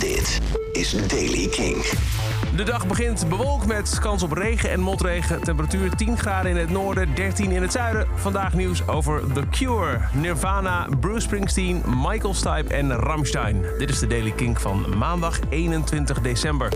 Dit is Daily Kink. De dag begint bewolkt met kans op regen en motregen. Temperatuur 10 graden in het noorden, 13 in het zuiden. Vandaag nieuws over The Cure, Nirvana, Bruce Springsteen, Michael Stipe en Rammstein. Dit is de Daily Kink van maandag 21 december.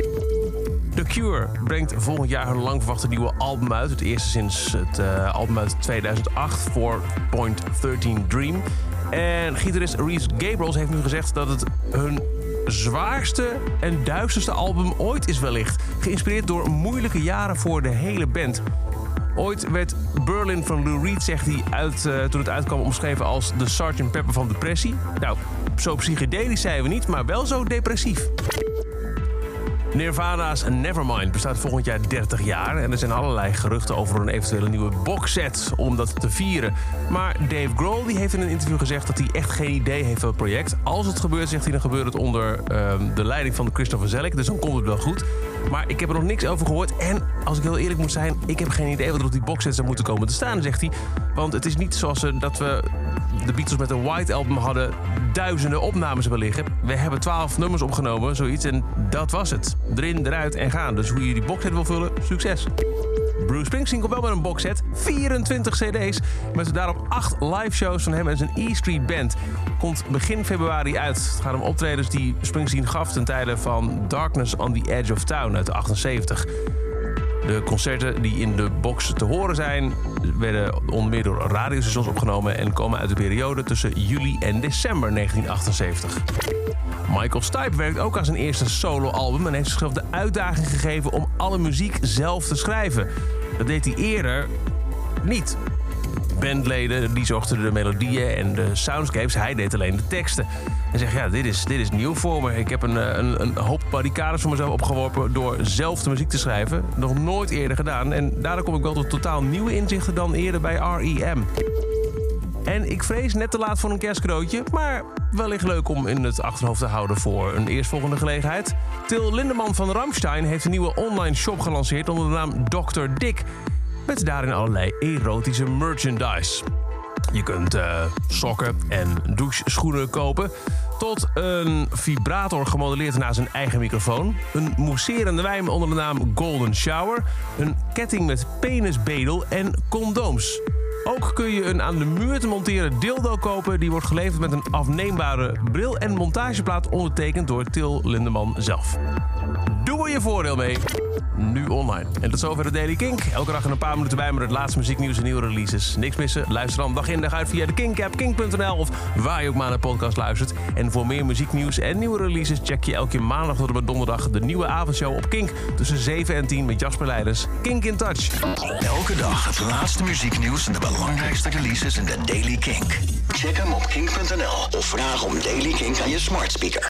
The Cure brengt volgend jaar hun lang verwachte nieuwe album uit. Het eerste sinds het album uit 2008, 4.13 Dream. En gitarist Reese Gabriels heeft nu gezegd dat het hun zwaarste en duisterste album ooit is wellicht. Geïnspireerd door moeilijke jaren voor de hele band. Ooit werd Berlin van Lou Reed, zegt hij, toen het uitkwam omschreven als de Sgt. Pepper van depressie. Nou, zo psychedelisch zijn we niet, maar wel zo depressief. Nirvana's Nevermind bestaat volgend jaar 30 jaar en er zijn allerlei geruchten over een eventuele nieuwe boxset om dat te vieren. Maar Dave Grohl die heeft in een interview gezegd dat hij echt geen idee heeft van het project. Als het gebeurt, zegt hij, dan gebeurt het onder de leiding van Christopher Zelik, dus dan komt het wel goed. Maar ik heb er nog niks over gehoord en als ik heel eerlijk moet zijn, ik heb geen idee wat er op die boxset zou moeten komen te staan, zegt hij. Want het is niet zoals dat we de Beatles met de White Album hadden duizenden opnames hebben liggen. We hebben 12 nummers opgenomen, zoiets, en dat was het. Erin, eruit en gaan. Dus hoe je die boxset wil vullen, succes. Bruce Springsteen komt wel met een boxset, 24 cd's... met daarop 8 live shows van hem en zijn E-Street Band. Komt begin februari uit. Het gaat om optredens die Springsteen gaf ten tijde van Darkness on the Edge of Town uit 1978. De concerten die in de box te horen zijn werden onder meer door radiostations opgenomen en komen uit de periode tussen juli en december 1978. Michael Stipe werkt ook aan zijn eerste soloalbum en heeft zichzelf de uitdaging gegeven om alle muziek zelf te schrijven. Dat deed hij eerder niet. Bandleden die zochten de melodieën en de soundscapes, hij deed alleen de teksten. En zegt, ja, dit is nieuw voor me. Ik heb een hoop barricades voor mezelf opgeworpen door zelf de muziek te schrijven. Nog nooit eerder gedaan. En daardoor kom ik wel tot totaal nieuwe inzichten dan eerder bij R.E.M. En ik vrees net te laat voor een kerstcadeautje, maar wellicht leuk om in het achterhoofd te houden voor een eerstvolgende gelegenheid. Til Lindemann van Rammstein heeft een nieuwe online shop gelanceerd onder de naam Dr. Dick. Met daarin allerlei erotische merchandise. Je kunt sokken en doucheschoenen kopen. Tot een vibrator gemodelleerd naar zijn eigen microfoon. Een mousserende wijn onder de naam Golden Shower. Een ketting met penisbedel en condooms. Ook kun je een aan de muur te monteren dildo kopen. Die wordt geleverd met een afneembare bril en montageplaat ondertekend door Til Lindemann zelf. Doe er je voordeel mee. Nu online. En tot zover de Daily Kink. Elke dag in een paar minuten bij met het laatste muzieknieuws en nieuwe releases. Niks missen? Luister dan dag in dag uit via de Kink-app, kink.nl of waar je ook maar naar de podcast luistert. En voor meer muzieknieuws en nieuwe releases check je elke maandag tot en met donderdag de nieuwe avondshow op Kink. Tussen 7 en 10 met Jasper Leiders. Kink in touch. Elke dag het laatste muzieknieuws en de belangrijkste releases in de Daily Kink. Check hem op kink.nl of vraag om Daily Kink aan je smart speaker.